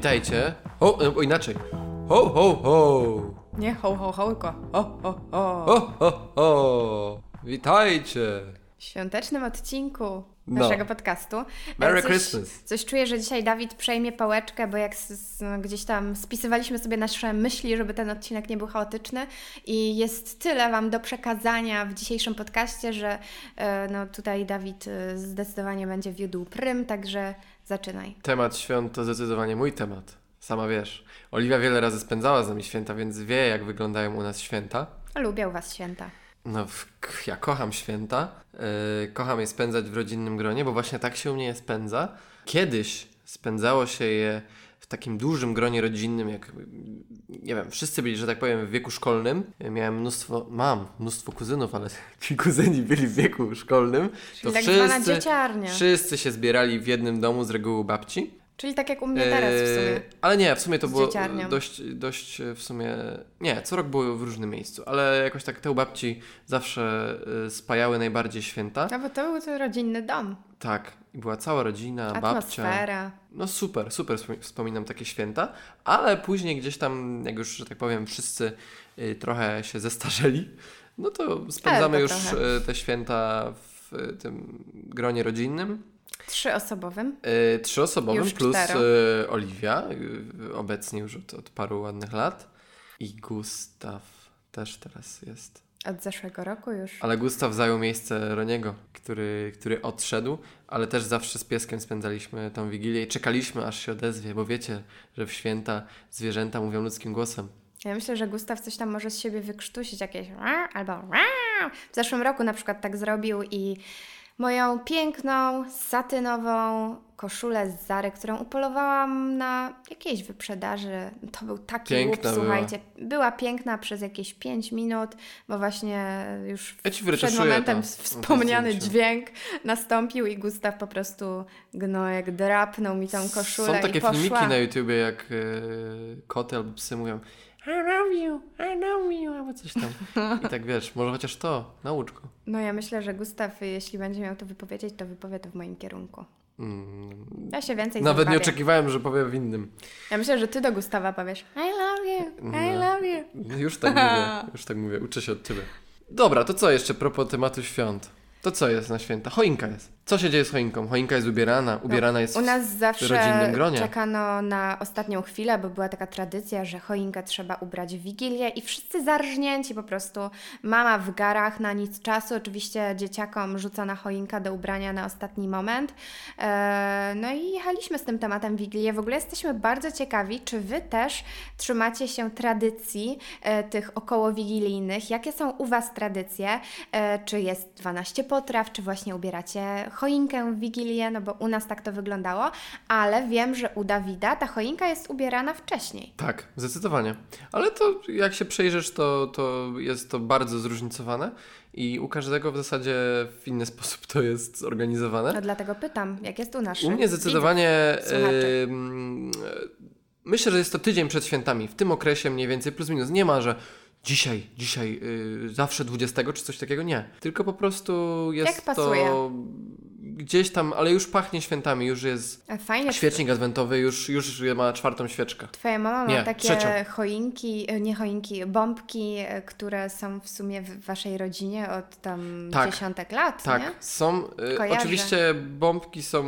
witajcie. O, bo inaczej. Ho, ho, ho. Nie, ho, ho, ho, tylko ho, ho, ho. Ho, ho, ho. Witajcie. W świątecznym odcinku naszego podcastu. Merry Christmas. Coś czuję, że dzisiaj Dawid przejmie pałeczkę, bo jak gdzieś tam spisywaliśmy sobie nasze myśli, żeby ten odcinek nie był chaotyczny i jest tyle Wam do przekazania w dzisiejszym podcaście, że no, tutaj Dawid zdecydowanie będzie wiódł prym, także zaczynaj. Temat świąt to zdecydowanie mój temat. Sama wiesz. Oliwia wiele razy spędzała z nami święta, więc wie, jak wyglądają u nas święta. Lubię u Was święta. No, ja kocham święta, kocham je spędzać w rodzinnym gronie, bo właśnie tak się u mnie je spędza. Kiedyś spędzało się je w takim dużym gronie rodzinnym, jak, nie wiem, wszyscy byli, że tak powiem, w wieku szkolnym. Mam mnóstwo kuzynów, ale ci kuzyni byli w wieku szkolnym. Czyli tak zwana dzieciarnia. Wszyscy się zbierali w jednym domu, z reguły babci. Czyli tak jak u mnie teraz w sumie. Ale nie, w sumie to było dość w sumie... Nie, co rok było w różnym miejscu, ale jakoś tak te u babci zawsze spajały najbardziej święta. No bo to był rodzinny dom. Tak, i była cała rodzina, atmosfera, babcia. No super wspominam takie święta, ale później gdzieś tam, jak już, że tak powiem, wszyscy trochę się zestarzeli, no to spędzamy to już trochę te święta w tym gronie rodzinnym. Trzyosobowym. Trzyosobowym plus Oliwia, obecnie już od paru ładnych lat. I Gustaw też teraz jest. Od zeszłego roku już. Ale Gustaw zajął miejsce Roniego, który odszedł, ale też zawsze z pieskiem spędzaliśmy tą Wigilię i czekaliśmy, aż się odezwie, bo wiecie, że w święta zwierzęta mówią ludzkim głosem. Ja myślę, że Gustaw coś tam może z siebie wykrztusić, jakieś albo w zeszłym roku na przykład tak zrobił i moją piękną, satynową koszulę z Zary, którą upolowałam na jakiejś wyprzedaży. To był taki łup, słuchajcie. Była piękna przez jakieś 5 minut, bo właśnie już przed momentem wspomniany dźwięk nastąpił i Gustaw po prostu jak drapnął mi tą koszulę. Są takie filmiki na YouTubie, jak koty albo psy mówią I love you, albo coś tam. I tak wiesz, może chociaż to, naucz go. No ja myślę, że Gustaw, jeśli będzie miał to wypowiedzieć, to wypowie to w moim kierunku. Ja się więcej nawet nie oczekiwałem, że powiem w innym. Ja myślę, że ty do Gustawa powiesz I love you. Już tak mówię, uczę się od ciebie. Dobra, to co jeszcze propos tematu świąt? To co jest na święta? Choinka jest. Co się dzieje z choinką? Choinka jest ubierana jest w rodzinnym gronie. U nas zawsze czekano na ostatnią chwilę, bo była taka tradycja, że choinkę trzeba ubrać w Wigilię i wszyscy zarżnięci po prostu. Mama w garach na nic czasu, oczywiście dzieciakom rzucona choinka do ubrania na ostatni moment. No i jechaliśmy z tym tematem Wigilię. W ogóle jesteśmy bardzo ciekawi, czy Wy też trzymacie się tradycji tych okołowigilijnych. Jakie są u Was tradycje? Czy jest 12 potraw, czy właśnie ubieracie choinkę w Wigilię, no bo u nas tak to wyglądało, ale wiem, że u Dawida ta choinka jest ubierana wcześniej. Tak, zdecydowanie. Ale to jak się przejrzysz, to jest to bardzo zróżnicowane i u każdego w zasadzie w inny sposób to jest zorganizowane. No dlatego pytam, jak jest u naszych. U mnie zdecydowanie myślę, że jest to tydzień przed świętami, w tym okresie mniej więcej plus minus. Nie ma, że dzisiaj, zawsze 20 czy coś takiego, nie. Tylko po prostu jest to gdzieś tam, ale już pachnie świętami, już jest świecznik adwentowy, już ma 4. świeczkę. Twoja mama ma takie 3. bombki, które są w sumie w waszej rodzinie od tam dziesiątek lat, tak, nie? Tak, są. Oczywiście bombki są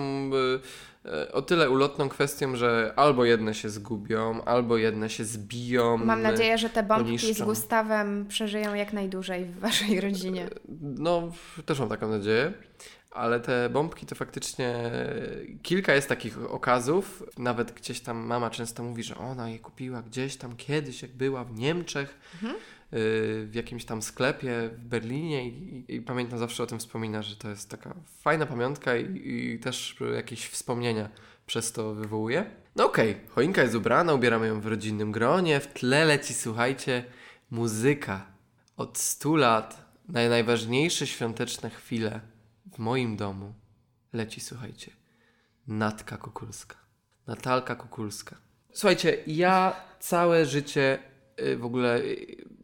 o tyle ulotną kwestią, że albo jedne się zgubią, albo jedne się zbiją. Mam nadzieję, że te bombki z Gustawem przeżyją jak najdłużej w waszej rodzinie. No, też mam taką nadzieję. Ale te bombki to faktycznie kilka jest takich okazów. Nawet gdzieś tam mama często mówi, że ona je kupiła gdzieś tam kiedyś, jak była w Niemczech, w jakimś tam sklepie w Berlinie i pamiętam, zawsze o tym wspomina, że to jest taka fajna pamiątka i też jakieś wspomnienia przez to wywołuje. No okej, choinka jest ubrana, ubieramy ją w rodzinnym gronie, w tle leci, słuchajcie, muzyka od 100 lat, najważniejsze świąteczne chwile w moim domu leci, słuchajcie, Natalka Kukulska. Słuchajcie, ja całe życie w ogóle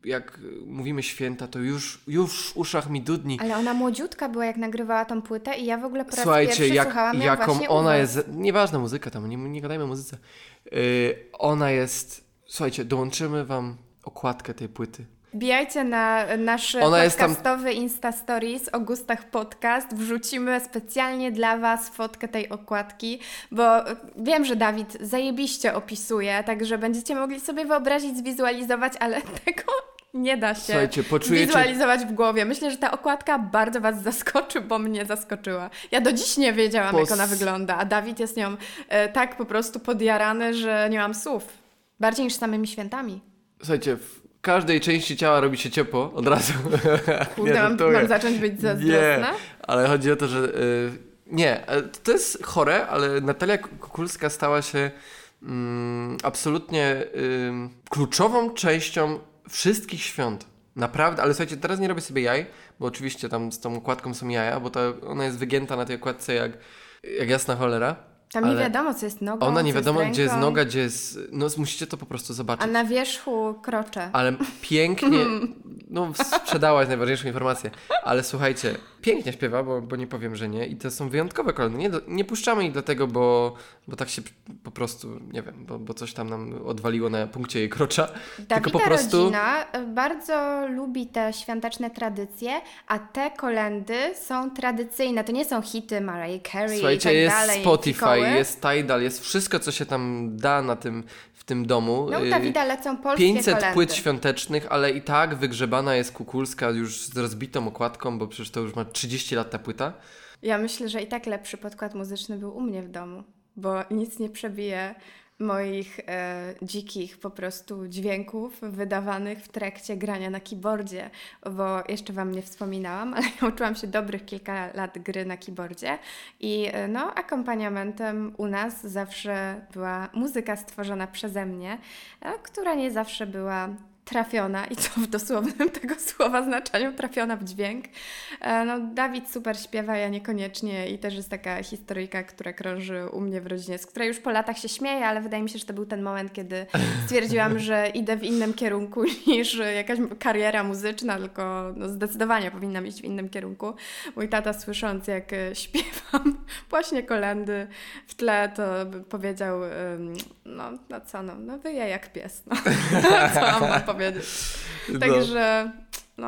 jak mówimy święta, to już w uszach mi dudni. Ale ona młodziutka była, jak nagrywała tą płytę i ja w ogóle po raz pierwszy słuchałam jak właśnie ona jest, nieważna muzyka tam, nie gadajmy o muzyce. Ona jest, słuchajcie, dołączymy wam okładkę tej płyty. Wbijajcie na nasz podcastowy Insta Stories o gustach podcast. Wrzucimy specjalnie dla was fotkę tej okładki, bo wiem, że Dawid zajebiście opisuje, także będziecie mogli sobie wyobrazić, zwizualizować, ale tego nie da się wizualizować w głowie. Myślę, że ta okładka bardzo was zaskoczy, bo mnie zaskoczyła. Ja do dziś nie wiedziałam, jak ona wygląda, a Dawid jest nią tak po prostu podjarany, że nie mam słów. Bardziej niż samymi świętami. Słuchajcie, w każdej części ciała robi się ciepło od razu. Kurde, nie, mam zacząć być zazdrosna? Ale chodzi o to, że... nie, to jest chore, ale Natalia Kukulska stała się absolutnie kluczową częścią wszystkich świąt. Naprawdę, ale słuchajcie, teraz nie robię sobie jaj, bo oczywiście tam z tą okładką są jaja, bo ona jest wygięta na tej okładce jak jasna cholera. Tam ale nie wiadomo, co jest nogą, ona nie wiadomo, gdzie jest noga, gdzie jest... No musicie to po prostu zobaczyć. A na wierzchu krocze. Ale pięknie... No sprzedałaś najważniejszą informację. Ale słuchajcie, pięknie śpiewa, bo nie powiem, że nie. I to są wyjątkowe kolumny. Nie puszczamy ich dlatego, bo tak się po prostu... Nie wiem, bo coś tam nam odwaliło na punkcie jej krocza. Tylko po prostu... rodzina bardzo lubi te świąteczne tradycje, a te kolędy są tradycyjne. To nie są hity Mariah Carey i tak jest dalej. Spotify. Jest Tidal, jest wszystko, co się tam da w tym domu. No u Dawida lecą polskie 500 kolendy. Płyt świątecznych, ale i tak wygrzebana jest Kukulska już z rozbitą okładką, bo przecież to już ma 30 lat ta płyta. Ja myślę, że i tak lepszy podkład muzyczny był u mnie w domu, bo nic nie przebije moich dzikich po prostu dźwięków wydawanych w trakcie grania na keyboardzie, bo jeszcze wam nie wspominałam, ale nauczyłam się dobrych kilka lat gry na keyboardzie i akompaniamentem u nas zawsze była muzyka stworzona przeze mnie, która nie zawsze była trafiona i to w dosłownym tego słowa znaczeniu, trafiona w dźwięk. Dawid super śpiewa, ja niekoniecznie i też jest taka historyjka, która krąży u mnie w rodzinie, z której już po latach się śmieję, ale wydaje mi się, że to był ten moment, kiedy stwierdziłam, że idę w innym kierunku niż jakaś kariera muzyczna, tylko zdecydowanie powinnam iść w innym kierunku. Mój tata, słysząc jak śpiewam właśnie kolędy w tle, to powiedział, wyje jak pies, co mam powiedzieć. Także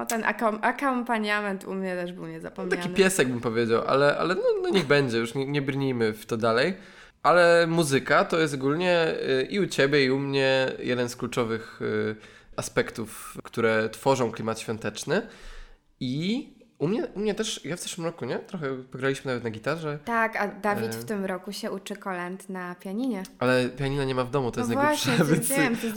ten akompaniament u mnie też był niezapomniany. Taki piesek bym powiedział, ale niech będzie, już nie brnijmy w to dalej. Ale muzyka to jest ogólnie i u ciebie, i u mnie jeden z kluczowych aspektów, które tworzą klimat świąteczny. I u mnie też, ja w zeszłym roku, nie? Trochę pograliśmy nawet na gitarze. Tak, a Dawid w tym roku się uczy kolęd na pianinie. Ale pianina nie ma w domu, to jest najgłupsze.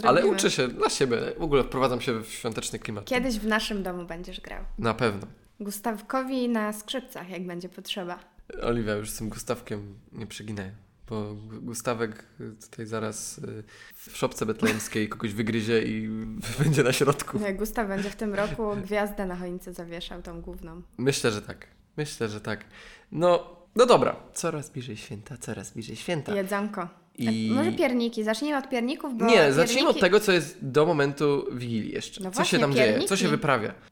Ale uczy się dla siebie. W ogóle wprowadzam się w świąteczny klimat. Kiedyś w naszym domu będziesz grał. Na pewno. Gustawkowi na skrzypcach, jak będzie potrzeba. Oliwia, już z tym Gustawkiem nie przeginaj, bo Gustawek tutaj zaraz w szopce betlejemskiej kogoś wygryzie i będzie na środku. Nie, Gustaw będzie w tym roku gwiazdę na choince zawieszał, tą główną. Myślę, że tak. No dobra, coraz bliżej święta. Jedzonko. I... Może pierniki, zacznijmy od pierników, bo... Zacznijmy od tego, co jest do momentu Wigilii jeszcze. No co właśnie, się tam dzieje,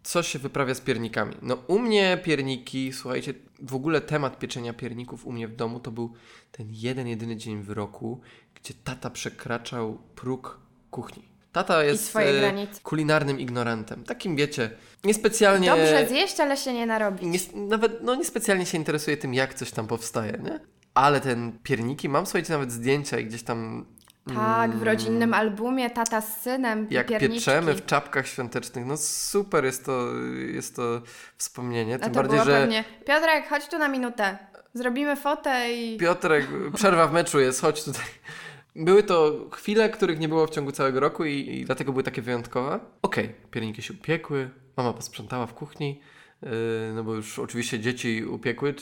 co się wyprawia z piernikami. U mnie pierniki, słuchajcie, w ogóle temat pieczenia pierników u mnie w domu to był ten jedyny dzień w roku, gdzie tata przekraczał próg kuchni. Tata jest kulinarnym ignorantem. Takim, wiecie, niespecjalnie... Dobrze zjeść, ale się nie narobi. Nawet niespecjalnie się interesuje tym, jak coś tam powstaje, nie? Ale ten pierniki, mam słuchajcie nawet zdjęcia i gdzieś tam... Tak, w rodzinnym albumie tata z synem jak pierniczki. Pieczemy w czapkach świątecznych, super jest to wspomnienie. Tym bardziej, że... pewnie. Piotrek, chodź tu na minutę, zrobimy fotę i... Piotrek, przerwa w meczu jest, chodź tutaj. Były to chwile, których nie było w ciągu całego roku i dlatego były takie wyjątkowe. Okej, pierniki się upiekły, mama posprzątała w kuchni, bo już oczywiście dzieci upiekły,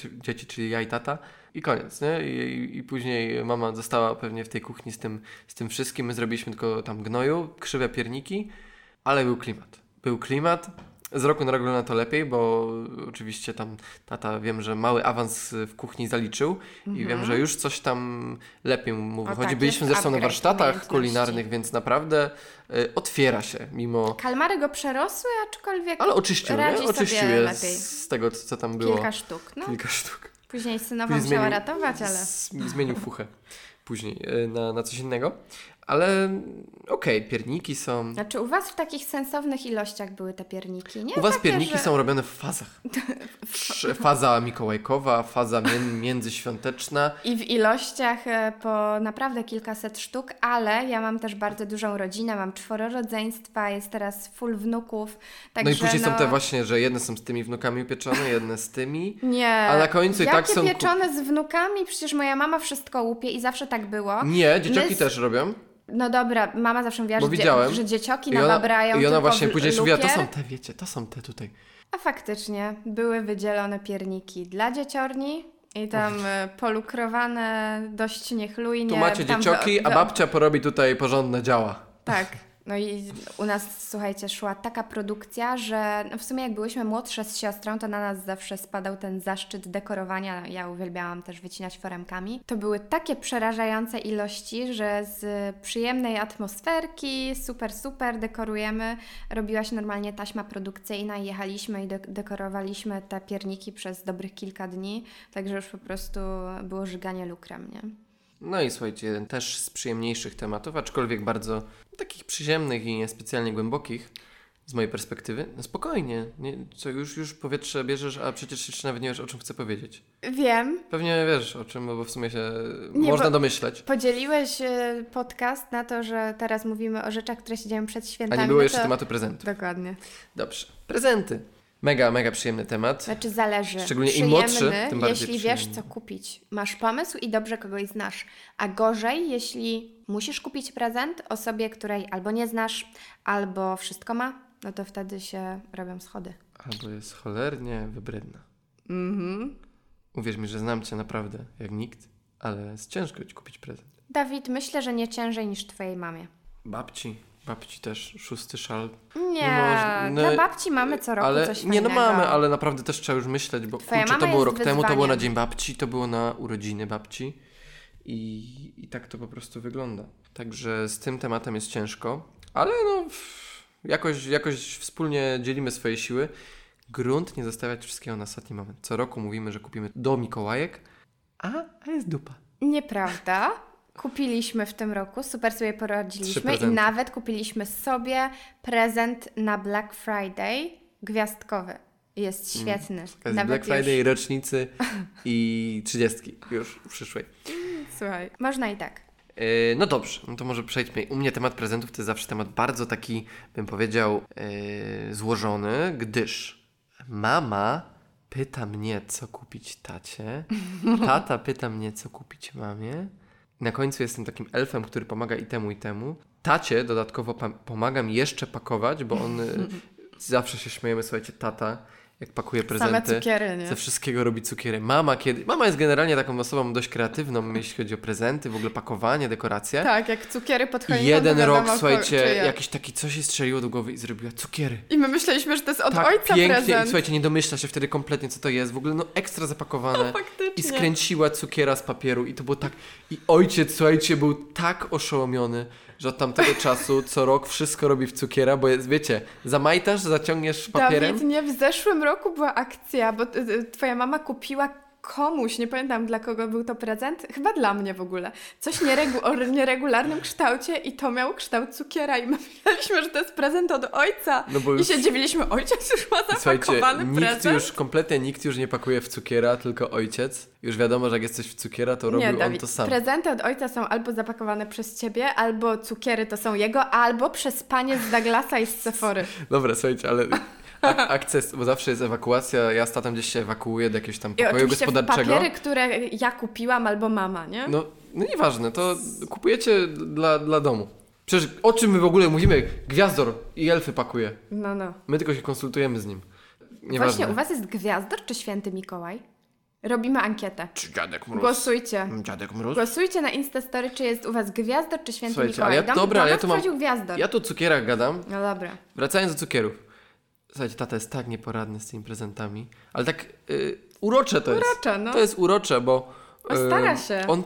czyli ja i tata. I koniec, nie? I później mama została pewnie w tej kuchni z tym wszystkim. My zrobiliśmy tylko tam gnoju, krzywe pierniki, ale był klimat. Z roku na rok wygląda to lepiej, bo oczywiście tam tata, wiem, że mały awans w kuchni zaliczył i wiem, że już coś tam lepiej mu wychodzi. Tak, byliśmy zresztą na warsztatach kulinarnych, więc naprawdę otwiera się mimo... Kalmary go przerosły, aczkolwiek ale oczyścił, radzi sobie oczyścił je lepiej. Z tego, co tam było. Kilka sztuk. No. Kilka sztuk. Później synowa musiała ratować, ale... Zmienił fuchę później na coś innego. Ale okej, pierniki są... Znaczy u Was w takich sensownych ilościach były te pierniki, nie? U Was takie, pierniki są robione w fazach. Faza mikołajkowa, faza międzyświąteczna. I w ilościach po naprawdę kilkaset sztuk, ale ja mam też bardzo dużą rodzinę, mam 4 rodzeństwa, jest teraz full wnuków. No i później są te właśnie, że jedne są z tymi wnukami upieczone, jedne z tymi. Nie. A na końcu i tak są... Jakie pieczone z wnukami? Przecież moja mama wszystko łupie i zawsze tak było. Nie, dzieciaki też robią. No dobra, mama zawsze mówiła, że dzieciaki nababrają tylko. I ona właśnie później mówiła, to są te tutaj. A faktycznie były wydzielone pierniki dla dzieciorni i tam polukrowane dość niechlujnie. Tu macie dzieciaki, a babcia porobi tutaj porządne działa. Tak. No i u nas, słuchajcie, szła taka produkcja, że w sumie jak byłyśmy młodsze z siostrą, to na nas zawsze spadał ten zaszczyt dekorowania. Ja uwielbiałam też wycinać foremkami. To były takie przerażające ilości, że z przyjemnej atmosferki, super dekorujemy. Robiła się normalnie taśma produkcyjna i jechaliśmy i dekorowaliśmy te pierniki przez dobrych kilka dni. Także już po prostu było żyganie lukrem, nie? No i słuchajcie, jeden też z przyjemniejszych tematów, aczkolwiek bardzo takich przyziemnych i niespecjalnie głębokich z mojej perspektywy. No spokojnie, nie, co już powietrze bierzesz, a przecież jeszcze nawet nie wiesz, o czym chcę powiedzieć. Wiem. Pewnie wiesz o czym, bo w sumie się można domyśleć. Podzieliłeś podcast na to, że teraz mówimy o rzeczach, które się dzieją przed świętami. A nie było jeszcze tematu prezentów. Dokładnie. Dobrze. Prezenty. Mega przyjemny temat. Znaczy zależy. Szczególnie im młodszy, tym bardziej jeśli wiesz, co kupić. Masz pomysł i dobrze kogoś znasz. A gorzej, jeśli musisz kupić prezent osobie, której albo nie znasz, albo wszystko ma, no to wtedy się robią schody. Albo jest cholernie wybrydna. Uwierz mi, że znam Cię naprawdę jak nikt, ale jest ciężko Ci kupić prezent. Dawid, myślę, że nie ciężej niż Twojej mamie. Babci też, 6 szal. Nie, dla babci mamy co roku ale, coś fajnego. Nie, no mamy, ale naprawdę też trzeba już myśleć, bo to było rok temu, to było na dzień babci, to było na urodziny babci i tak to po prostu wygląda. Także z tym tematem jest ciężko, ale no jakoś wspólnie dzielimy swoje siły. Grunt nie zostawiać wszystkiego na ostatni moment. Co roku mówimy, że kupimy do Mikołajek, a jest dupa. Nieprawda. Kupiliśmy w tym roku, super sobie poradziliśmy i nawet kupiliśmy sobie prezent na Black Friday gwiazdkowy. Jest świetny. Nawet Black Friday, już... rocznicy i 30 już przyszłej. Słuchaj, można i tak. No dobrze, no to może przejdźmy. U mnie temat prezentów to jest zawsze temat bardzo taki, bym powiedział, złożony, gdyż mama... pyta mnie, co kupić tacie. Tata pyta mnie, co kupić mamie. Na końcu jestem takim elfem, który pomaga i temu, i temu. Tacie dodatkowo pomagam jeszcze pakować, bo on... zawsze się śmiejemy, słuchajcie, tata, jak pakuje prezenty. Same cukiery, nie? Ze wszystkiego robi cukiery. Mama jest generalnie taką osobą dość kreatywną, jeśli chodzi o prezenty, w ogóle pakowanie, dekoracje. Tak, jak cukiery pod choinką. Jeden rok, słuchajcie, jakiś taki coś jej strzeliło do głowy i zrobiła cukiery. I my myśleliśmy, że to jest od ojca pięknie. Prezent. I słuchajcie, nie domyśla się wtedy kompletnie, co to jest. W ogóle no ekstra zapakowane. I skręciła cukiera z papieru i to było tak... I ojciec, słuchajcie, był tak oszołomiony, że od tamtego czasu co rok wszystko robi w cukiera, bo jest, wiecie, zamajtasz, zaciągniesz papierem. Dawid, nie, w zeszłym roku była akcja, bo twoja mama kupiła komuś, nie pamiętam dla kogo był to prezent, chyba dla mnie w ogóle, coś o nieregularnym kształcie i to miał kształt cukiera i myśleliśmy, że to jest prezent od ojca. No bo już... I się dziwiliśmy, ojciec już ma zapakowany prezent. Nikt już nie pakuje w cukiera, tylko ojciec. Już wiadomo, że jak jesteś w cukiera, to robił on to sam. Prezenty od ojca są albo zapakowane przez ciebie, albo cukiery to są jego, albo przez panie z Douglasa i z Sephory. Dobra, słuchajcie, ale... Akces, bo zawsze jest ewakuacja, ja z tatem gdzieś się ewakuuję do jakiegoś tam pokoju gospodarczego. I papiery, które ja kupiłam albo mama, nie? No nieważne, to kupujecie dla domu. Przecież o czym my w ogóle mówimy? Gwiazdor i elfy pakuje. No. My tylko się konsultujemy z nim. Nieważne. Właśnie, u was jest Gwiazdor czy Święty Mikołaj? Robimy ankietę. Czy Dziadek Mróz? Głosujcie. Dziadek Mróz? Głosujcie na Instastory, czy jest u was Gwiazdor czy Święty Mikołaj. Słuchajcie, ale ja tu mam... Gwiazdor. Ja tu o cukierach gadam. No dobra. Wracając do cukierów. Słuchajcie, tata jest tak nieporadny z tymi prezentami, ale tak urocze to jest. Urocze, no. To jest urocze, bo stara się. On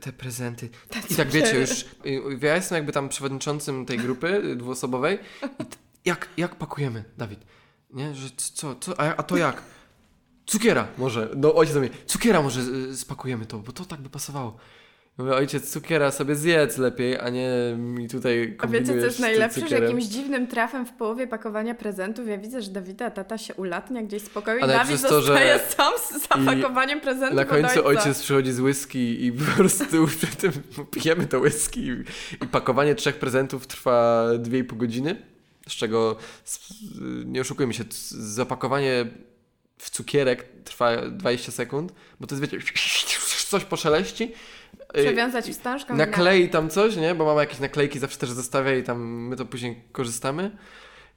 te prezenty. I tak wiecie, już ja jestem jakby tam przewodniczącym tej grupy dwuosobowej. I jak pakujemy, Dawid? Nie, że co? A to jak? Cukiera może. No ojciec do mnie, cukiera może spakujemy to, bo to tak by pasowało. Mówię, ojciec, cukiera sobie zjedz lepiej, a nie mi tutaj kombinujesz. A wiecie, co jest najlepsze, że jakimś dziwnym trafem w połowie pakowania prezentów ja widzę, że Dawida tata się ulatnia gdzieś spokojnie. Ale Dawid zostaje sam z zapakowaniem prezentów. Na końcu ojciec przychodzi z whisky i po prostu przy tym pijemy to whisky i pakowanie 3 prezentów trwa 2,5 godziny, z czego, nie oszukujmy się, zapakowanie w cukierek trwa 20 sekund, bo to jest, wiecie, coś poszeleści. Przewiązać wstążką. Naklei tam coś, nie? Bo mama jakieś naklejki zawsze też zostawia i tam my to później korzystamy.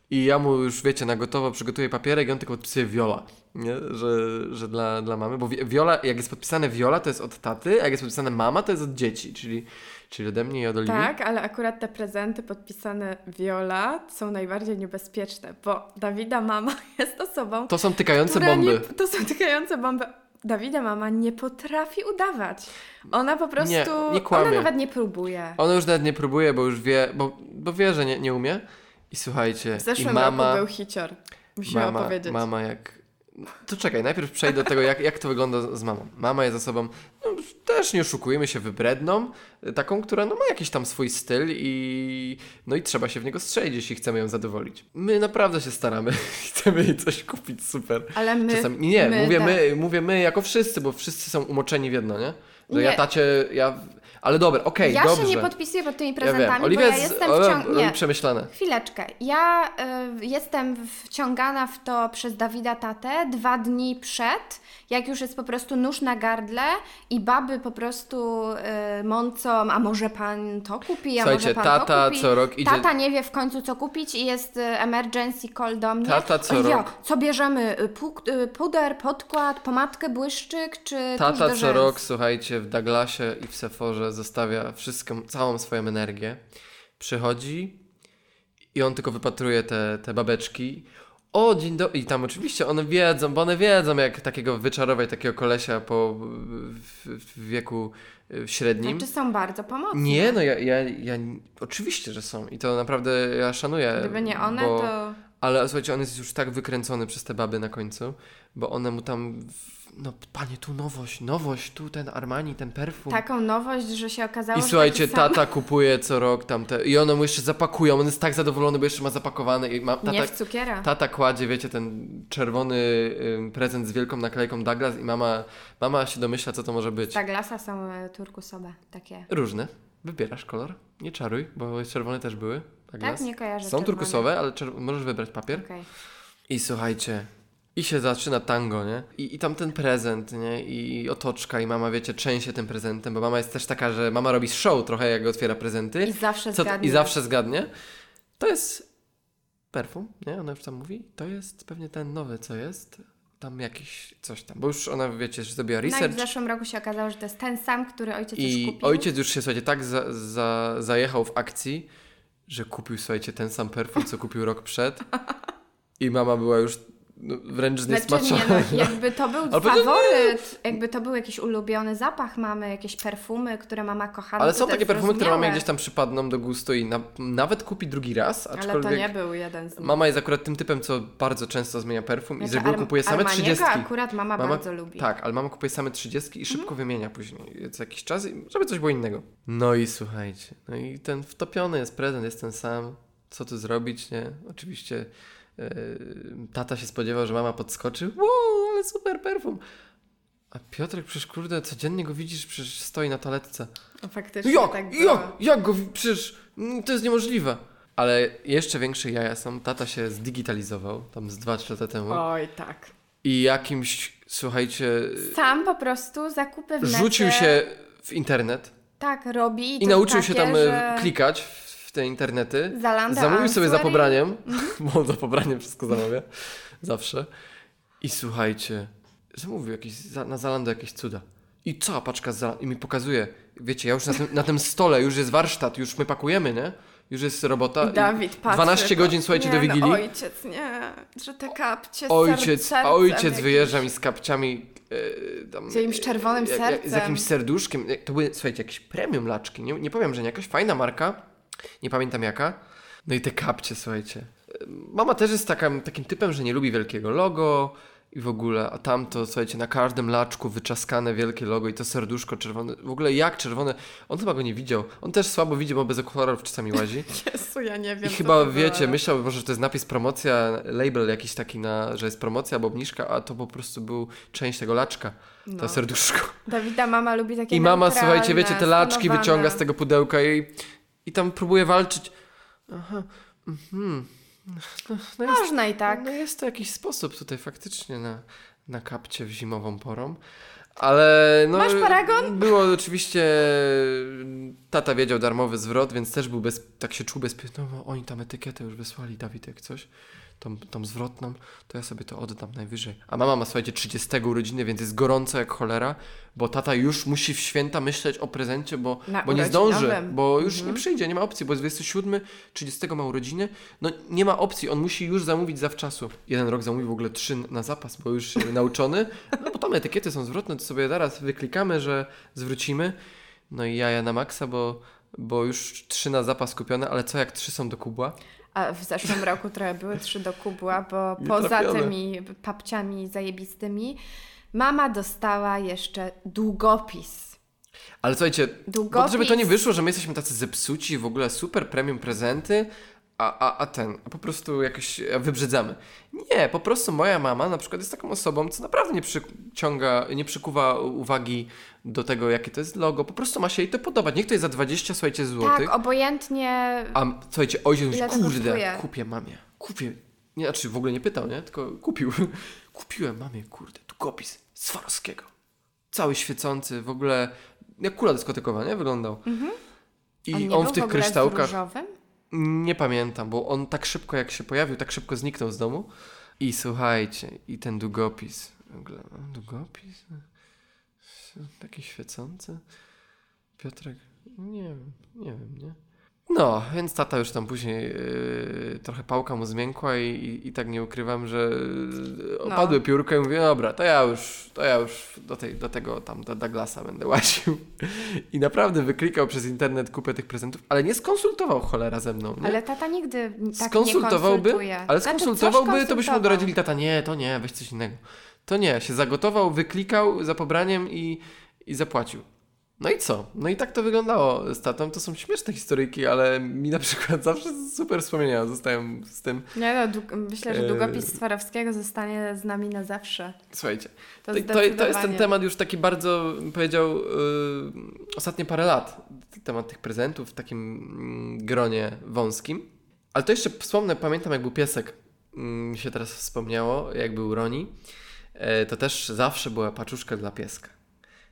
I ja mu już, wiecie, na gotowo przygotuję papierek i on tylko odpisuje Viola, nie? Że dla mamy. Bo Viola, jak jest podpisane Viola, to jest od taty, a jak jest podpisane mama, to jest od dzieci, czyli ode mnie i od Oliwii. Tak, ale akurat te prezenty podpisane Viola są najbardziej niebezpieczne, bo Dawida mama jest osobą... To są tykające bomby. To są tykające bomby. Dawida mama nie potrafi udawać. Ona po prostu... Nie kłamie. Ona nawet nie próbuje. Ona już nawet nie próbuje, bo już wie, bo wie, że nie umie. I słuchajcie, w zeszłym roku był hicior. Musimy opowiedzieć. Mama jak... To czekaj, najpierw przejdę do tego, jak to wygląda z mamą. Mama jest osobą, no, też nie oszukujmy się, wybredną, taką, która no, ma jakiś tam swój styl i no i trzeba się w niego strzelić, jeśli chcemy ją zadowolić. My naprawdę się staramy, chcemy jej coś kupić, super. Ale my... Czasami, nie, mówię my jako wszyscy, bo wszyscy są umoczeni w jedno, nie? Że ja tacie, ja... Ale dobra, okej, ja dobrze. Ja się nie podpisuję pod tymi prezentami, ja wiem. Oliwia, bo ja jestem przemyślane. Chwileczkę. Ja jestem wciągana w to przez Dawida tatę 2 dni przed, jak już jest po prostu nóż na gardle i baby po prostu mącą, a może pan to kupi, a słuchajcie, może pan tata to kupi. Co rok idzie... Tata nie wie w końcu co kupić i jest emergency call do mnie. Tata co rok. Co bierzemy? Puder, podkład, pomadkę, błyszczyk, czy tata co rzęs? Rok, słuchajcie, w Douglasie i w Sephorze zostawia wszystko, całą swoją energię. Przychodzi i on tylko wypatruje te babeczki. O, dzień dobry. I tam oczywiście one wiedzą, bo one wiedzą, jak takiego wyczarować, takiego kolesia w wieku średnim. Czy są bardzo pomocne? Nie, no ja oczywiście, że są. I to naprawdę ja szanuję. Gdyby nie one, to... Ale słuchajcie, on jest już tak wykręcony przez te baby na końcu, bo one mu tam... No panie, tu nowość, tu ten Armani, ten perfum. Taką nowość, że się okazało, i słuchajcie, tata kupuje co rok tamte i one mu jeszcze zapakują, on jest tak zadowolony, bo jeszcze ma zapakowane. I ma, tata, nie w cukiera. Tata kładzie, wiecie, ten czerwony prezent z wielką naklejką Douglas i mama się domyśla, co to może być. Douglasa są turkusowe, takie. Różne. Wybierasz kolor, nie czaruj, bo czerwone też były. Douglas. Tak, nie kojarzę. Są czerwone. Turkusowe, ale możesz wybrać papier. Okay. I słuchajcie... I się zaczyna tango, nie? I tam ten prezent, nie? I otoczka, i mama, wiecie, trzęsie tym prezentem, bo mama jest też taka, że mama robi show trochę, jak otwiera prezenty. I zawsze zgadnie. To jest perfum, nie? Ona już tam mówi. To jest pewnie ten nowy, co jest. Tam jakiś coś tam. Bo już ona, wiecie, że zrobiła research. No i w zeszłym roku się okazało, że to jest ten sam, który ojciec już kupił. I ojciec już się, słuchajcie, tak zajechał w akcji, że kupił, słuchajcie, ten sam perfum, co kupił rok przed. I mama była już... No, wręcz niesmaczona. No, jakby to był faworyt, jakby to był jakiś ulubiony zapach mamy, jakieś perfumy, które mama kocha. Ale są takie perfumy, które mamy gdzieś tam przypadną do gustu i nawet kupi drugi raz. Ale to nie był jeden z nich. Mama jest akurat tym typem, co bardzo często zmienia perfum, znaczy, i z reguły kupuje same 30. Akurat mama bardzo lubi. Tak, ale mama kupuje same 30 i szybko wymienia później co jakiś czas, żeby coś było innego. No i słuchajcie, no i ten wtopiony jest prezent, jest ten sam. Co tu zrobić, nie? Oczywiście... Tata się spodziewał, że mama podskoczy. Wow, ale super perfum. A Piotrek przecież, kurde, codziennie go widzisz, przecież stoi na toaletce. No faktycznie jak, tak było. Jak go przecież to jest niemożliwe. Ale jeszcze większe jaja są. Tata się zdigitalizował tam z 2-3 lata temu. Oj, tak. I jakimś, słuchajcie... Sam po prostu zakupy w necie. Rzucił się w internet. Tak, robi. I nauczył się tam klikać te internety. Zamówił sobie za pobraniem, bo on za pobraniem wszystko zamawia. Zawsze. I słuchajcie, zamówił na Zalando jakieś cuda. I cała paczka i mi pokazuje. Wiecie, ja już na tym stole, już jest warsztat, już my pakujemy, nie? Już jest robota. Dawid patrzy. 12 godzin, słuchajcie, do Wigilii. No ojciec, nie. Że te kapcie Ojciec wyjeżdża mi z kapciami. Z jakimś czerwonym sercem. Z jakimś serduszkiem. To były, słuchajcie, jakieś premium laczki. Nie powiem, że nie. Jakaś fajna marka. Nie pamiętam jaka. No i te kapcie, słuchajcie. Mama też jest takim typem, że nie lubi wielkiego logo i w ogóle. A tamto, słuchajcie, na każdym laczku wyczaskane wielkie logo i to serduszko czerwone. W ogóle jak czerwone? On chyba go nie widział. On też słabo widzi, bo bez okularów czasami łazi. Jezu, ja nie wiem. I chyba, wiecie, myślał może, że to jest napis promocja, label jakiś taki, że jest promocja albo obniżka, a to po prostu był część tego laczka. No. To serduszko. Dawida mama lubi takie. I mama, słuchajcie, wiecie, te laczki wyciąga z tego pudełka i tam próbuje walczyć. Aha, No jest, można i tak. No jest to jakiś sposób tutaj faktycznie na kapcie w zimową porą. Ale no... Masz paragon? Było oczywiście... Tata wiedział darmowy zwrot, więc też był tak się czuł bezpieczny. No oni tam etykietę już wysłali, Dawid, jak coś. Tą zwrotną, to ja sobie to oddam najwyżej. A mama ma, słuchajcie, 30 urodziny, więc jest gorąco jak cholera, bo tata już musi w święta myśleć o prezencie, bo nie zdąży, bo już nie przyjdzie, nie ma opcji, bo jest 27, 30 ma urodziny, no nie ma opcji, on musi już zamówić zawczasu. Jeden rok zamówił w ogóle 3 na zapas, bo już nauczony, no bo tam etykiety są zwrotne, to sobie zaraz wyklikamy, że zwrócimy, no i jaja na maksa, bo już 3 na zapas kupione, ale co jak 3 są do kubła? A w zeszłym roku trochę były 3 do kubła, bo poza tymi papciami zajebistymi mama dostała jeszcze długopis. Ale słuchajcie, bo żeby to nie wyszło, że my jesteśmy tacy zepsuci, w ogóle super premium prezenty, a po prostu jakoś wybrzydzamy. Nie, po prostu moja mama na przykład jest taką osobą, co naprawdę nie przykuwa uwagi do tego, jakie to jest logo. Po prostu ma się jej to podobać. Niech to jest za 20, słuchajcie, złotych. Tak, obojętnie. A słuchajcie, ojciec mówi, kurde, kupię mamie. Kupię. Nie, znaczy w ogóle nie pytał, nie? Tylko kupił. Kupiłem mamie, kurde, długopis Swarowskiego. Cały świecący, w ogóle jak kula dyskotekowa, nie? Wyglądał. Mhm. I on w tych kryształkach... Nie pamiętam, bo on tak szybko jak się pojawił, tak szybko zniknął z domu. I słuchajcie, i ten długopis. W ogóle, długopis? Taki świecący. Piotrek? Nie wiem, nie? No, więc tata już tam później trochę pałka mu zmiękła i tak nie ukrywam, że opadły piórkę i mówię, dobra, to ja już do tego tam do Douglasa będę łaził. I naprawdę wyklikał przez internet kupę tych prezentów, ale nie skonsultował cholera ze mną. Nie? Ale tata nigdy tak nie konsultuje. Ale skonsultowałby, to byśmy mu doradzili, tata nie, to nie, weź coś innego. To nie, się zagotował, wyklikał za pobraniem i zapłacił. No i co? No i tak to wyglądało z tatą. To są śmieszne historyjki, ale mi na przykład zawsze super wspomnienia zostają z tym. Myślę, że długopis Swarowskiego zostanie z nami na zawsze. Słuchajcie, to jest ten temat już taki bardzo, bym powiedział, ostatnie parę lat. Temat tych prezentów w takim gronie wąskim. Ale to jeszcze wspomnę, pamiętam jak był piesek. Mi się teraz wspomniało, jak był Roni. To też zawsze była paczuszka dla pieska.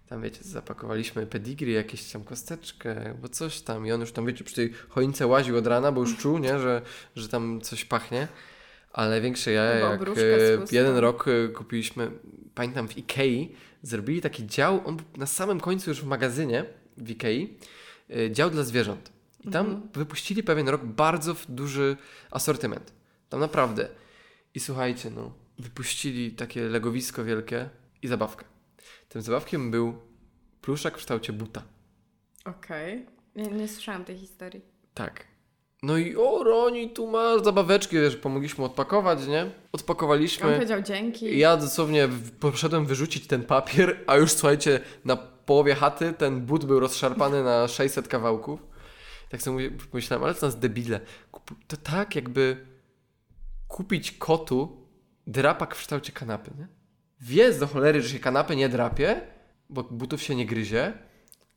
Tam, wiecie, zapakowaliśmy pedigree, jakieś tam kosteczkę, bo coś tam. I on już tam, wiecie, przy tej choince łaził od rana, bo już czuł, nie, że tam coś pachnie. Ale większe jaja, jak jeden rok kupiliśmy, pamiętam w Ikei, zrobili taki dział, on na samym końcu już w magazynie w Ikei, dział dla zwierząt. I tam wypuścili pewien rok bardzo duży asortyment. Tam naprawdę. I słuchajcie, wypuścili takie legowisko wielkie i zabawkę. Tym zabawkiem był pluszak w kształcie buta. Okej. Nie słyszałam tej historii. Tak. No i Roni, tu masz zabaweczki, wiesz, pomogliśmy odpakować, nie? Odpakowaliśmy. On powiedział dzięki. Ja dosłownie poszedłem wyrzucić ten papier, a już słuchajcie, na połowie chaty ten but był rozszarpany na 600 kawałków. Tak sobie myślałem, ale to nas debile. To tak jakby kupić kotu drapak w kształcie kanapy, nie? Wiesz do cholery, że się kanapy nie drapie, bo butów się nie gryzie.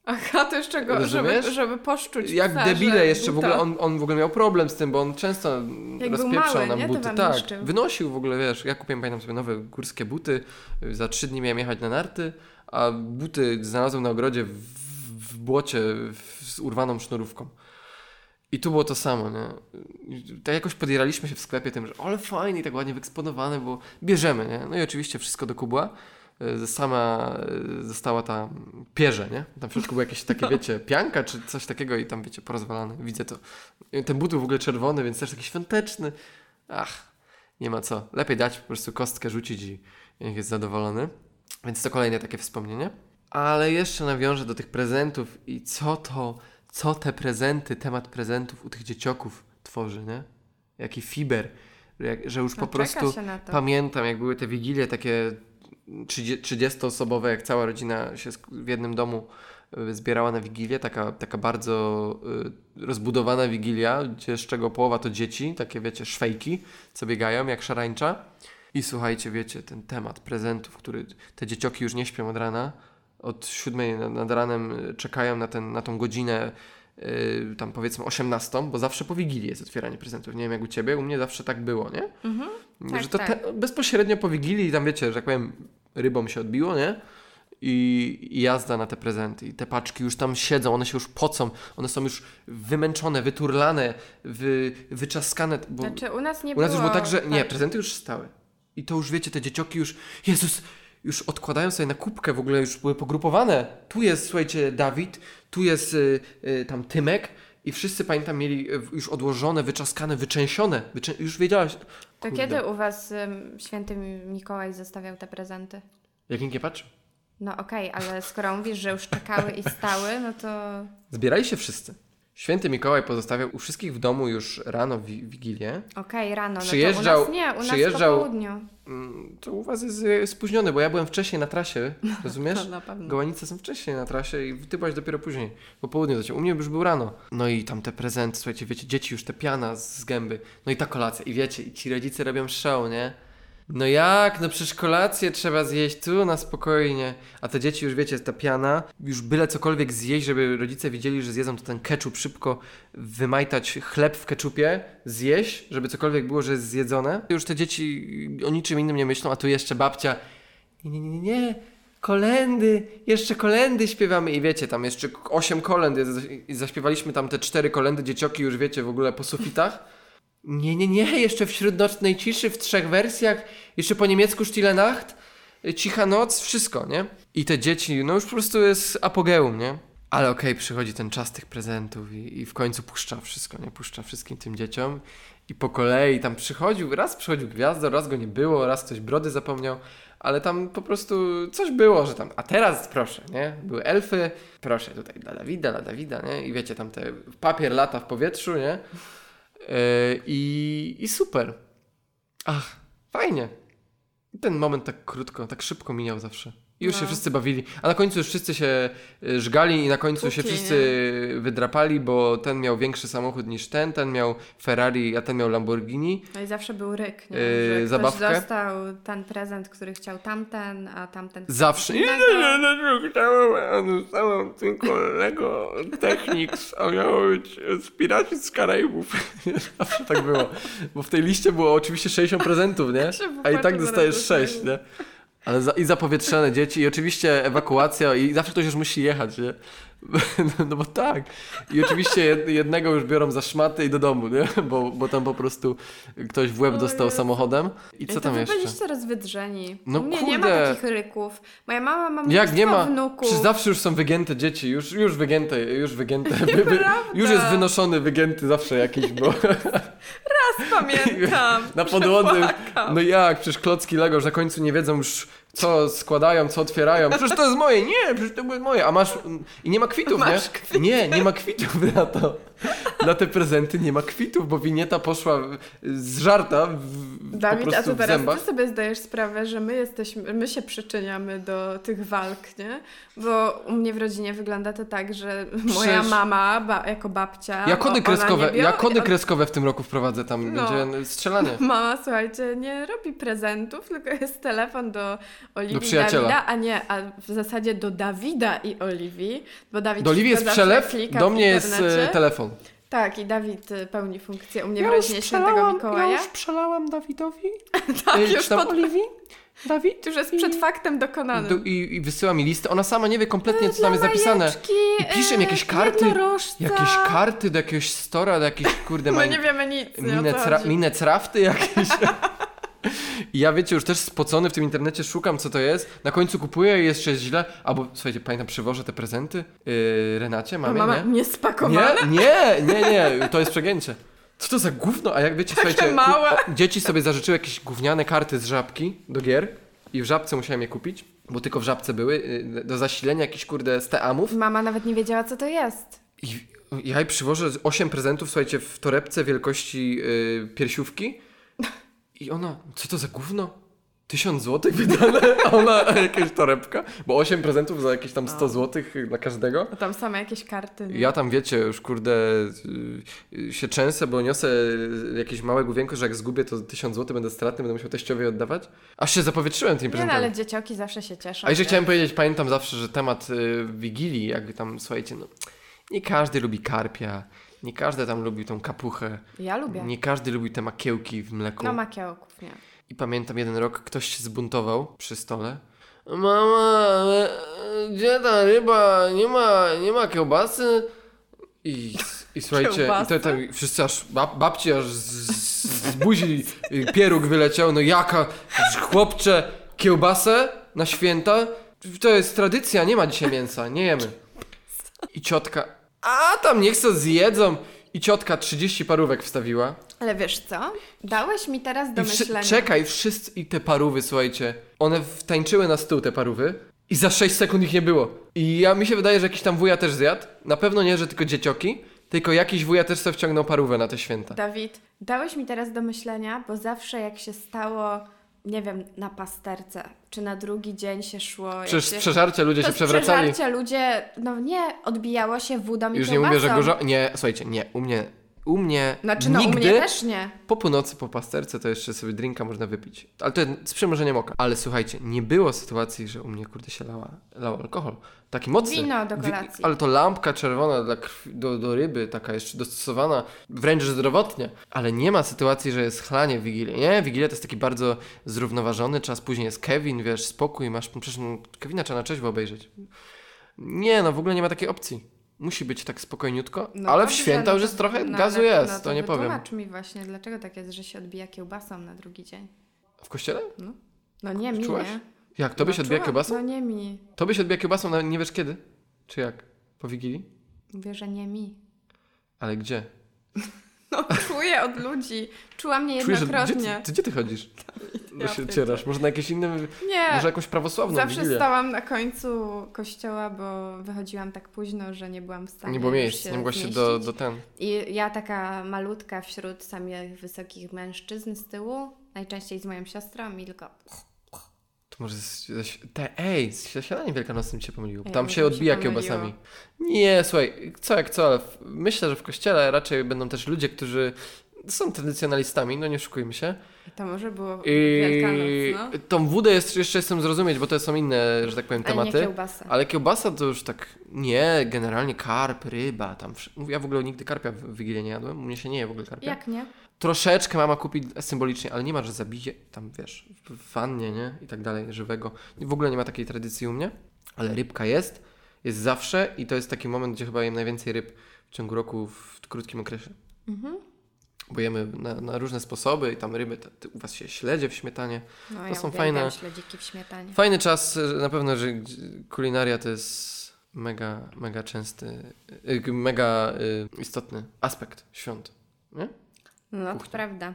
Aha, to jeszcze go, żeby poszczuć. Jak debile jeszcze, buta. W ogóle on w ogóle miał problem z tym, bo on często rozpieprzał nam buty. Tak, niszczył. Wynosił w ogóle, wiesz, ja kupiłem, pamiętam sobie, nowe górskie buty, za 3 dni miałem jechać na narty, a buty znalazłem na ogrodzie w błocie z urwaną sznurówką. I tu było to samo, nie? Tak jakoś podjeraliśmy się w sklepie tym, że ale fajnie i tak ładnie wyeksponowane, bo bierzemy, nie? No i oczywiście wszystko do kubła. sama została ta pierze, nie? Tam w środku była jakaś taka, wiecie, pianka czy coś takiego i tam, wiecie, porozwalane. Widzę to. Ten but był w ogóle czerwony, więc też taki świąteczny. Ach, nie ma co. Lepiej dać po prostu kostkę rzucić i niech jest zadowolony. Więc to kolejne takie wspomnienie. Ale jeszcze nawiążę do tych prezentów i co te prezenty, temat prezentów u tych dzieciaków tworzy, nie? Jaki fiber, że już po prostu pamiętam, jak były te wigilie takie 30-osobowe, jak cała rodzina się w jednym domu zbierała na wigilię, taka bardzo rozbudowana wigilia, gdzie z czego połowa to dzieci, takie, wiecie, szwejki, co biegają jak szarańcza. I słuchajcie, wiecie, ten temat prezentów, który te dzieciaki już nie śpią od rana, od 7 nad ranem czekają na tą godzinę, tam powiedzmy 18, bo zawsze po Wigilii jest otwieranie prezentów. Nie wiem jak u Ciebie, u mnie zawsze tak było, nie? Mhm, tak, że to tak. Bezpośrednio po Wigilii tam, wiecie, że tak powiem, rybom się odbiło, nie? I jazda na te prezenty. I te paczki już tam siedzą, one się już pocą, one są już wymęczone, wyturlane, wyczaskane. Bo znaczy u nas było tak, że nie, prezenty już stały. I to już, wiecie, te dzieciaki już, Jezus, już odkładają sobie na kubkę, w ogóle już były pogrupowane. Tu jest, słuchajcie, Dawid, tu jest tam Tymek i wszyscy, pamiętam, mieli już odłożone, wyczaskane, wyczęsione. Już wiedziałaś. To kiedy u was święty Mikołaj zostawiał te prezenty? Jak nikt nie patrzy. No okej, ale skoro mówisz, że już czekały i stały, no to... Zbierali się wszyscy. Święty Mikołaj pozostawiał u wszystkich w domu już rano w Wigilię. Okej, rano. Przyjeżdżał, no to u nas nie, u nas po południu. To u was jest spóźniony, bo ja byłem wcześniej na trasie, rozumiesz? No, Gołanice są wcześniej na trasie i ty byłaś dopiero później, po południu. U mnie już był rano. No i tam te prezenty, słuchajcie, wiecie, dzieci już te piana z gęby. No i ta kolacja. I wiecie, i ci rodzice robią show, nie? No jak? No przecież kolację trzeba zjeść tu na spokojnie. A te dzieci już, wiecie, ta piana, już byle cokolwiek zjeść, żeby rodzice widzieli, że zjedzą, to ten keczup szybko wymajtać, chleb w keczupie, zjeść, żeby cokolwiek było, że jest zjedzone. Już te dzieci o niczym innym nie myślą, a tu jeszcze babcia, nie, kolędy, jeszcze kolędy śpiewamy. I wiecie, tam jeszcze 8 kolęd i zaśpiewaliśmy tam te 4 kolędy, dzieciaki już, wiecie, w ogóle po sufitach. Nie, jeszcze wśród nocnej ciszy, w 3 wersjach, jeszcze po niemiecku Stille Nacht, Cicha Noc, wszystko, nie? I te dzieci, no już po prostu jest apogeum, nie? Ale okej, przychodzi ten czas tych prezentów i w końcu puszcza wszystko, nie? Puszcza wszystkim tym dzieciom i po kolei tam przychodził Gwiazdor, raz go nie było, raz ktoś brody zapomniał, ale tam po prostu coś było, że tam, a teraz proszę, nie? Były elfy, proszę tutaj dla Dawida, nie? I wiecie, tam te papier lata w powietrzu, nie? I super. Ach, fajnie. Ten moment tak krótko, tak szybko minął zawsze. I już się wszyscy bawili. A na końcu już wszyscy się żgali i na końcu się wszyscy wydrapali, bo ten miał większy samochód niż ten miał Ferrari, a ten miał Lamborghini. No i zawsze był ryk, nie? Że zabawkę. Ktoś dostał ten prezent, który chciał tamten, a tamten... Zawsze. Chciałem samą tym kolego Technics, a miało być z Piraci z Karaibów. Zawsze tak było. Bo w tej liście było oczywiście 60 prezentów, nie? A i tak dostajesz 6, nie? Ale i zapowietrzone dzieci, i oczywiście ewakuacja, i zawsze ktoś już musi jechać, nie? No bo tak. I oczywiście jednego już biorą za szmaty i do domu, nie? Bo tam po prostu ktoś w łeb dostał samochodem. I co tam jeszcze? Byliście rozwydrzeni. No u mnie nie ma takich ryków. Moja mama ma mnóstwo wnuków. Jak nie ma? Przecież zawsze już są wygięte dzieci. Już wygięte. Już jest wynoszony, wygięty zawsze jakiś, bo... Raz pamiętam. Na podłodze. No jak? Przecież klocki Lego, że na końcu nie wiedzą już... Co składają, co otwierają. Przecież to jest moje. Nie, przecież to były moje. A masz... I nie ma kwitów, masz nie? Kwity. Nie ma kwitów na to. Na te prezenty nie ma kwitów, bo winieta poszła z żarta Dawid, po prostu a co teraz? Ty sobie zdajesz sprawę, że my się przyczyniamy do tych walk, nie? Bo u mnie w rodzinie wygląda to tak, że moja mama jako babcia... Ja kody kreskowe w tym roku wprowadzę tam. No, będzie strzelanie. Mama, słuchajcie, nie robi prezentów, tylko jest telefon do Oliwii, Dawida, a w zasadzie do Dawida i Oliwii, bo Dawid... Do Oliwii jest przelew, do mnie jest telefon. Tak, i Dawid pełni funkcję u mnie w rodzinie Świętego Mikołaja. Ja już przelałam Dawidowi. Tak, już pod Oliwii. Dawid już jest przed faktem dokonanym. I wysyła mi listy. Ona sama nie wie kompletnie, co tam jest napisane. I pisze mi jakieś karty. Jakieś karty do jakiegoś stora, do jakiejś, kurde... My nie wiemy nic. Minecrafty jakieś... I ja, wiecie, już też spocony w tym internecie szukam, co to jest. Na końcu kupuję i jeszcze jest źle. Albo, słuchajcie, pamiętam, przywożę te prezenty Renacie, mamie, mama nie? Nie spakowane? Nie, to jest przegięcie. Co to za gówno? A jak wiecie, słuchajcie, dzieci sobie zażyczyły jakieś gówniane karty z Żabki do gier i w Żabce musiałem je kupić, bo tylko w Żabce były, do zasilenia jakichś, kurde, z teamów. Mama nawet nie wiedziała, co to jest. I ja jej przywożę 8 prezentów, słuchajcie, w torebce wielkości piersiówki i ona, co to za gówno? 1000 złotych wydane, a ona jakaś torebka, bo 8 prezentów za jakieś tam 100 złotych dla każdego. A tam same jakieś karty. Nie? Ja tam, wiecie, już kurde się częsę, bo niosę jakieś małe główienko, że jak zgubię, to 1000 złotych będę stratny, będę musiał teściowi oddawać. Aż się zapowietrzyłem tymi prezentami. No ale dzieciaki zawsze się cieszą. A jeszcze chciałem powiedzieć, pamiętam zawsze, że temat Wigilii, jakby tam, słuchajcie, no nie każdy lubi karpia. Nie każdy tam lubi tą kapuchę. Ja lubię. Nie każdy lubi te makiełki w mleku. No makiełków, nie. I pamiętam jeden rok ktoś się zbuntował przy stole. Mama, ale gdzie ta ryba? Nie ma kiełbasy? I słuchajcie, i wszyscy aż, babci aż z buzi pieróg wyleciał. No jaka, chłopcze, kiełbasę na święta? To jest tradycja, nie ma dzisiaj mięsa, nie jemy. I ciotka... A tam niech co zjedzą. I ciotka 30 parówek wstawiła. Ale wiesz co? Dałeś mi teraz do myślenia. Czekaj, wszyscy i te parówy, słuchajcie. One wtańczyły na stół te parówy i za 6 sekund ich nie było. I ja, mi się wydaje, że jakiś tam wuja też zjadł. Na pewno nie, że tylko dziecioki. Tylko jakiś wuja też sobie wciągnął parówę na te święta. Dawid, dałeś mi teraz do myślenia, bo zawsze jak się stało... nie wiem, na pasterce, czy na drugi dzień się szło... Przecież z przeżarcia ludzie się przewracali. Z przeżarcia ludzie, no nie, odbijało się wodą i już nie mówię, że gorzo... Nie, słuchajcie, nie, u mnie znaczy, no, nigdy... u mnie też nie. Po północy, po pasterce to jeszcze sobie drinka można wypić. Ale to z przymrużeniem oka. Ale słuchajcie, nie było sytuacji, że u mnie, kurde, się lał alkohol. Taki mocny. Wino do kolacji. Ale to lampka czerwona dla do ryby, taka jeszcze dostosowana, wręcz zdrowotnie. Ale nie ma sytuacji, że jest chlanie w Wigilię. Nie, Wigilia to jest taki bardzo zrównoważony czas. Później jest Kevin, wiesz, spokój. Masz, przecież Kevina trzeba na trzeźwo obejrzeć. Nie, no w ogóle nie ma takiej opcji. Musi być tak spokojniutko, no, ale w święta już jest trochę gazu jest, to nie powiem. Wytłumacz mi właśnie, dlaczego tak jest, że się odbija kiełbasą na drugi dzień. W kościele? No nie mi, nie. Jak, tobie się odbija kiełbasą? No nie mi. Tobie się odbija kiełbasą, nawet nie wiesz kiedy? Czy jak? Po Wigilii? Mówię, że nie mi. Ale gdzie? No czuję od ludzi, czułam niejednokrotnie. Gdzie ty chodzisz? No się cierasz, może na jakieś inne, nie, może jakąś prawosławną zawsze Wigilię. Stałam na końcu kościoła, bo wychodziłam tak późno, że nie byłam w stanie. Nie było miejsc, nie mogłaś się do ten. I ja taka malutka wśród samych wysokich mężczyzn z tyłu, najczęściej z moją siostrą i tylko... To może z śniadaniem wielkanocnym cię pomyliło. Tam się odbija kiełbasami. Nie, słuchaj, co jak co, ale myślę, że w kościele raczej będą też ludzie, którzy są tradycjonalistami, no nie oszukujmy się. To może było Wielkanoc, no. Tą wódę jeszcze chcę zrozumieć, bo to są inne, że tak powiem, tematy. Ale nie kiełbasa. Ale kiełbasa to już tak, nie, generalnie karp, ryba, tam... Ja w ogóle nigdy karpia w Wigilię nie jadłem, u mnie się nie je w ogóle karpia. Jak nie? Troszeczkę mama kupi symbolicznie, ale nie ma, że zabije, tam wiesz, w wannie, nie? I tak dalej, żywego. W ogóle nie ma takiej tradycji u mnie, ale rybka jest zawsze i to jest taki moment, gdzie chyba jem najwięcej ryb w ciągu roku w krótkim okresie. Mhm. Bo jemy na różne sposoby i tam ryby, u was się śledzie w śmietanie. No, to ja są fajne śledziki w śmietanie. Fajny czas, na pewno, że kulinaria to jest mega częsty, mega istotny aspekt świąt, nie? No, to prawda.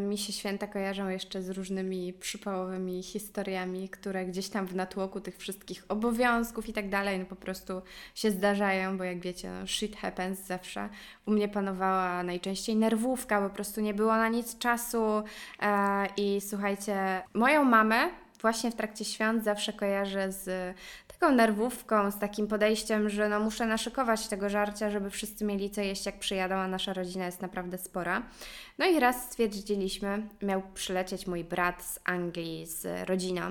Mi się święta kojarzą jeszcze z różnymi przypałowymi historiami, które gdzieś tam w natłoku tych wszystkich obowiązków i tak dalej, no po prostu się zdarzają, bo jak wiecie, no, shit happens zawsze. U mnie panowała najczęściej nerwówka, po prostu nie było na nic czasu i słuchajcie, moją mamę właśnie w trakcie świąt zawsze kojarzę z taką nerwówką, z takim podejściem, że no muszę naszykować tego żarcia, żeby wszyscy mieli co jeść, jak przyjadą, a nasza rodzina jest naprawdę spora. No i raz stwierdziliśmy, miał przylecieć mój brat z Anglii z rodziną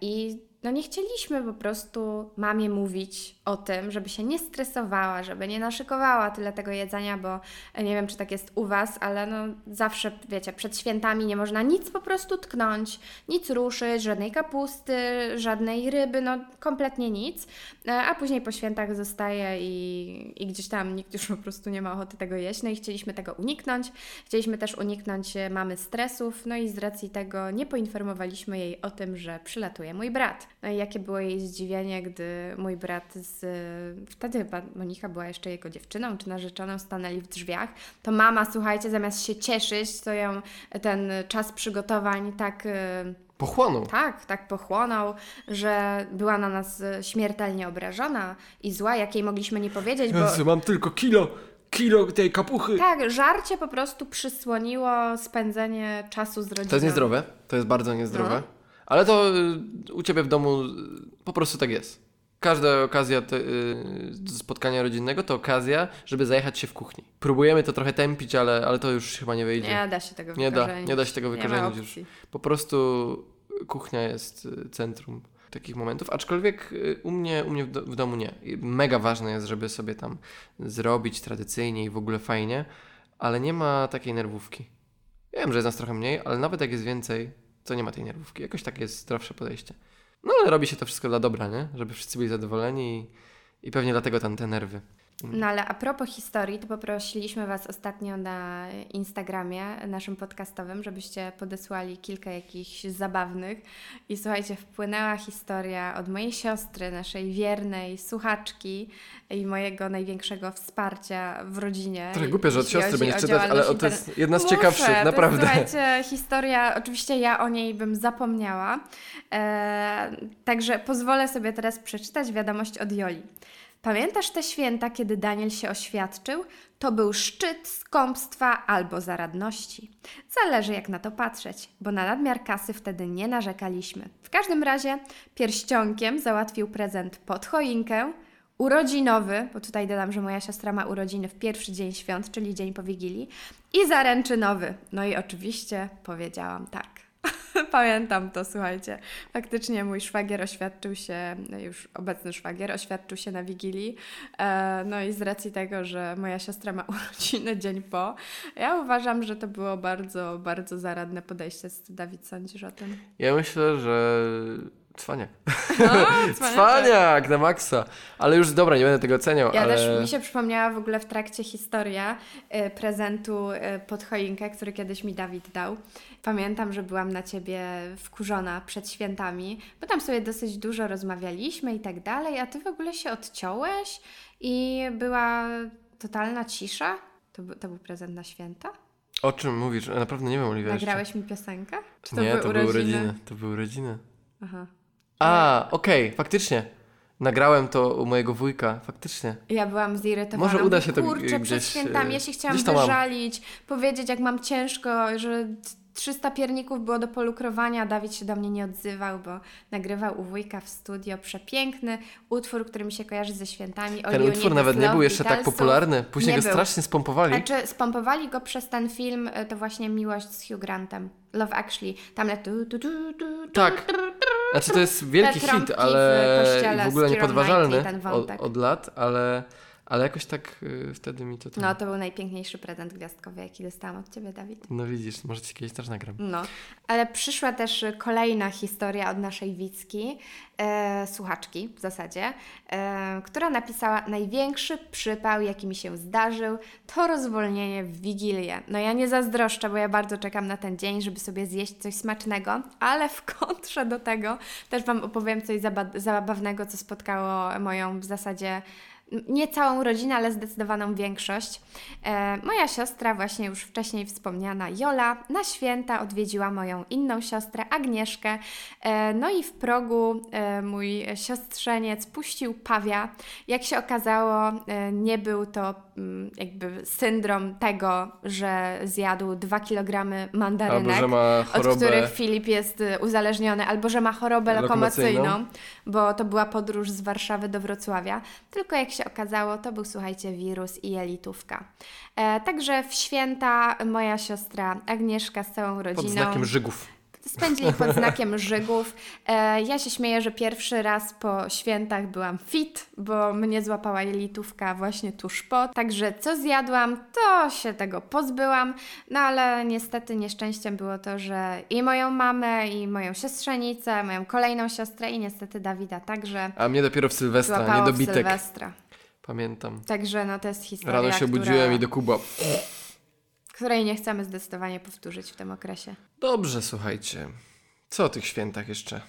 i no nie chcieliśmy po prostu mamie mówić o tym, żeby się nie stresowała, żeby nie naszykowała tyle tego jedzenia, bo nie wiem, czy tak jest u was, ale no zawsze, wiecie, przed świętami nie można nic po prostu tknąć, nic ruszyć, żadnej kapusty, żadnej ryby, no kompletnie nic, a później po świętach zostaje i gdzieś tam nikt już po prostu nie ma ochoty tego jeść, no i chcieliśmy tego uniknąć. uniknąć. Chcieliśmy też uniknąć mamy stresów, no i z racji tego nie poinformowaliśmy jej o tym, że przylatuje mój brat. No i jakie było jej zdziwienie, gdy mój brat wtedy chyba Monika była jeszcze jego dziewczyną czy narzeczoną, stanęli w drzwiach. To mama, słuchajcie, zamiast się cieszyć, to ją ten czas przygotowań tak... Pochłonął. Tak pochłonął, że była na nas śmiertelnie obrażona i zła, jak jej mogliśmy nie powiedzieć, bo... Jezu, mam tylko kilo tej kapuchy. Tak, żarcie po prostu przysłoniło spędzenie czasu z rodziną. To jest niezdrowe, to jest bardzo niezdrowe, ale to u Ciebie w domu po prostu tak jest. Każda okazja spotkania rodzinnego to okazja, żeby zajechać się w kuchni. Próbujemy to trochę tępić, ale to już chyba nie wyjdzie. Nie da się tego wykorzenić. Nie da się tego wykorzenić już. Po prostu kuchnia jest centrum takich momentów, aczkolwiek u mnie w domu nie. Mega ważne jest, żeby sobie tam zrobić tradycyjnie i w ogóle fajnie, ale nie ma takiej nerwówki. Ja wiem, że jest nas trochę mniej, ale nawet jak jest więcej, to nie ma tej nerwówki. Jakoś takie jest zdrowsze podejście. No ale robi się to wszystko dla dobra, nie? Żeby wszyscy byli zadowoleni i pewnie dlatego tam te nerwy. No ale a propos historii, to poprosiliśmy Was ostatnio na Instagramie naszym podcastowym, żebyście podesłali kilka jakichś zabawnych. I słuchajcie, wpłynęła historia od mojej siostry, naszej wiernej słuchaczki i mojego największego wsparcia w rodzinie. Trochę głupie, że od siostry będziesz czytać, ale to jest jedna z ciekawszych, naprawdę. To jest, słuchajcie, historia, oczywiście ja o niej bym zapomniała. Także pozwolę sobie teraz przeczytać wiadomość od Joli. Pamiętasz te święta, kiedy Daniel się oświadczył? To był szczyt skąpstwa albo zaradności. Zależy jak na to patrzeć, bo na nadmiar kasy wtedy nie narzekaliśmy. W każdym razie pierścionkiem załatwił prezent pod choinkę, urodzinowy, bo tutaj dodam, że moja siostra ma urodziny w pierwszy dzień świąt, czyli dzień po Wigilii, i zaręczynowy. No i oczywiście powiedziałam tak. Pamiętam to, słuchajcie. Faktycznie mój szwagier oświadczył się, już obecny szwagier, oświadczył się na Wigilii. No i z racji tego, że moja siostra ma urodziny dzień po, ja uważam, że to było bardzo, bardzo zaradne podejście. Dawid, sądzisz o tym? Ja myślę, że cwaniak. Cwaniak na maksa. Ale już dobra, nie będę tego ceniał. Też mi się przypomniała w ogóle w trakcie historia prezentu pod choinkę, który kiedyś mi Dawid dał. Pamiętam, że byłam na Ciebie wkurzona przed świętami, bo tam sobie dosyć dużo rozmawialiśmy i tak dalej, a Ty w ogóle się odciąłeś i była totalna cisza. To był prezent na święta? O czym mówisz? Naprawdę nie wiem, Oliwia. Nagrałeś jeszcze mi piosenkę? Czy to nie, to były urodziny. Aha. A, okej, faktycznie. Nagrałem to u mojego wujka, faktycznie. Ja byłam zirytowana. Może uda się to gdzieś... przed świętami, ja się chciałam wyżalić, powiedzieć jak mam ciężko, że 300 pierników było do polukrowania, Dawid się do mnie nie odzywał, bo nagrywał u wujka w studio przepiękny utwór, który mi się kojarzy ze świętami. Ten utwór nawet nie był jeszcze tak popularny, później go strasznie spompowali. Znaczy, spompowali go przez ten film, to właśnie Miłość z Hugh Grantem, Love Actually. Tam tak. Znaczy to jest wielki hit, ale w ogóle niepodważalny od lat, ale jakoś tak wtedy mi to... Tam... No to był najpiękniejszy prezent gwiazdkowy, jaki dostałam od Ciebie, Dawid. No widzisz, może Ci kiedyś też nagram. No, ale przyszła też kolejna historia od naszej widzki, słuchaczki w zasadzie, która napisała: największy przypał, jaki mi się zdarzył, to rozwolnienie w Wigilię. No ja nie zazdroszczę, bo ja bardzo czekam na ten dzień, żeby sobie zjeść coś smacznego, ale w kontrze do tego też Wam opowiem coś zabawnego, co spotkało moją w zasadzie... nie całą rodzinę, ale zdecydowaną większość. Moja siostra, właśnie już wcześniej wspomniana Jola, na święta odwiedziła moją inną siostrę Agnieszkę. No i w progu mój siostrzeniec puścił pawia. Jak się okazało, nie był to jakby syndrom tego, że zjadł 2 kilogramy mandarynek, albo że ma chorobę... od których Filip jest uzależniony, albo że ma chorobę lokomocyjną, bo to była podróż z Warszawy do Wrocławia. Tylko jak się okazało, to był, słuchajcie, wirus i jelitówka. Także w święta moja siostra Agnieszka z całą rodziną... Pod znakiem Żygów. Spędzili pod znakiem Żygów. Ja się śmieję, że pierwszy raz po świętach byłam fit, bo mnie złapała jelitówka właśnie tuż po. Także co zjadłam, to się tego pozbyłam. No ale niestety nieszczęściem było to, że i moją mamę, i moją siostrzenicę, moją kolejną siostrę i niestety Dawida także. A mnie dopiero w Sylwestra, niedobitek. Pamiętam. Także no to jest historia, która... Rano się budziłem i do Kuba... której nie chcemy zdecydowanie powtórzyć w tym okresie. Dobrze, słuchajcie. Co o tych świętach jeszcze?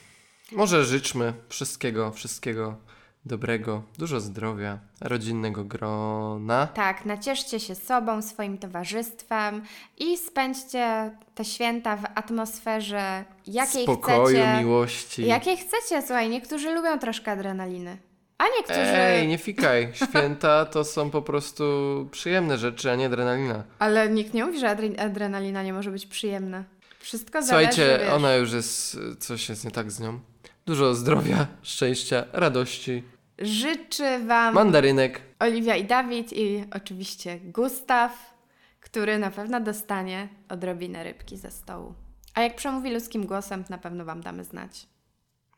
Może życzmy wszystkiego dobrego, dużo zdrowia, rodzinnego grona. Tak, nacieszcie się sobą, swoim towarzystwem i spędźcie te święta w atmosferze, jakiej spokoju, chcecie. Spokoju, miłości. Jakiej chcecie, słuchaj, niektórzy lubią troszkę adrenaliny. A niektórzy... Ej, nie fikaj. Święta to są po prostu przyjemne rzeczy, a nie adrenalina. Ale nikt nie mówi, że adrenalina nie może być przyjemna. Wszystko zależy, słuchajcie, ona już jest... Coś jest nie tak z nią. Dużo zdrowia, szczęścia, radości. Życzy Wam... Mandarynek. Oliwia i Dawid i oczywiście Gustaw, który na pewno dostanie odrobinę rybki ze stołu. A jak przemówi ludzkim głosem, na pewno Wam damy znać.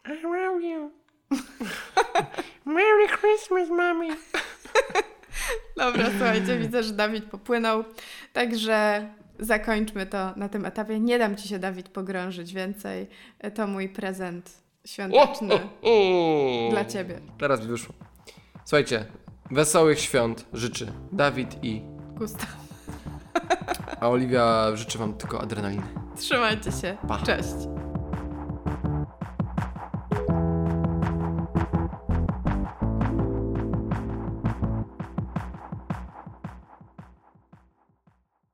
I love you. Merry Christmas, mommy. Dobra, słuchajcie, widzę, że Dawid popłynął, także zakończmy to na tym etapie. Nie dam Ci się, Dawid, pogrążyć więcej. To mój prezent świąteczny dla Ciebie. Teraz by wyszło. Słuchajcie, wesołych świąt życzy Dawid i Gustaw. A Oliwia życzy Wam tylko adrenaliny. Trzymajcie się. Pa. Cześć.